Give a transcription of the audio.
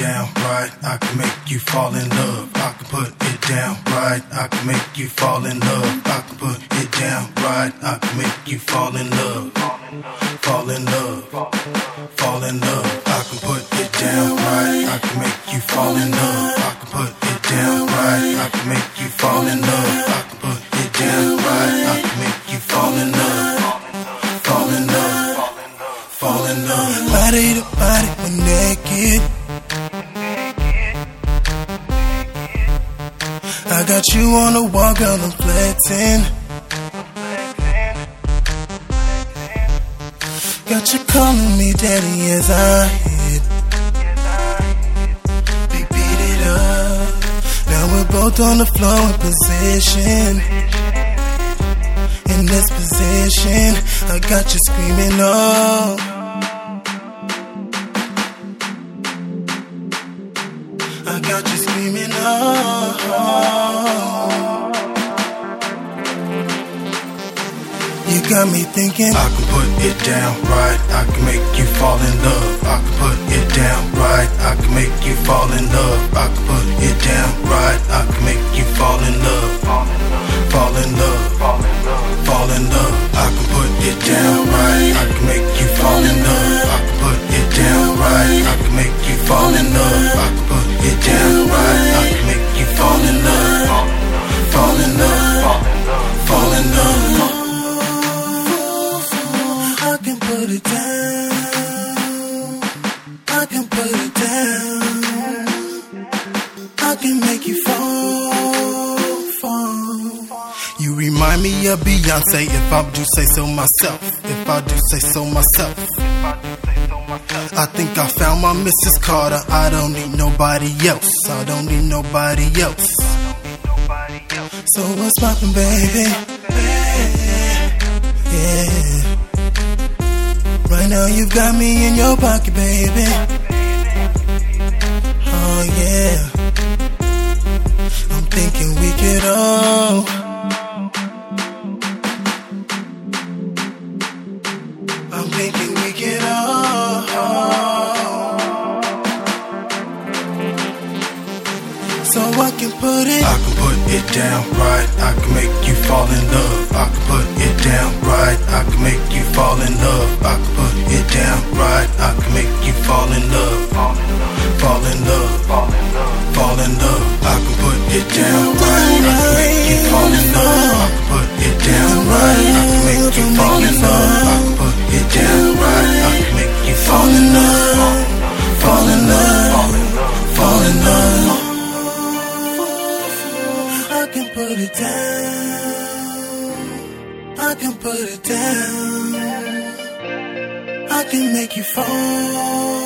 down right. I can make you fall in love. I can put it down right. I can make you fall in love. I can put it down right. I can make you fall in love. Fall in love. Fall in love. I can put it down right. I can make you fall in love. I can put it down right. I can make you fall in love. I can put it down right. I can make you fall in love. Fall in love. Fall in love. Body to body, we're naked. I got you on the wall, girl, I'm flexing. Got you calling me daddy as I hit. They beat it up. Now we're both on the floor in position. In this position, I got you screaming, oh. I got you screaming, oh. You got me thinking, I can put it down right. I can make you fall in love. I can put it down right. I can make you fall in love. I can put it down right. I can make you fall in love. Fall in love. Fall in love. Fall in love. I can put it down right. I can make you fall in love. I can put it down right. I can make you fall in love. I can put it down right. I can make you fall in love. Fall in love. Fall in love. I can put it down. I can put it down. I can make you fall. You remind me of Beyonce, if I do say so myself. If I do say so myself. I think I found my Mrs. Carter. I don't need nobody else. I don't need nobody else. So what's poppin', baby? Yeah. Right now you've got me in your pocket, baby. Oh yeah. I'm thinking we could all. Thinking we get all. So I can put it. I can put it down right. I can make you fall in love. I can put it down right. I can make you fall in love. I can put it down right. I can make you fall in love. Fall in love. Fall in love. Fall in love. Fall in love. I can put it down right. I can make you fall in love. I can put it down right. I can make you fall in love. I can put it down right. I can make you fall in love. Fall in love. Fall in love. I can put it down. I can put it down. I can make you fall.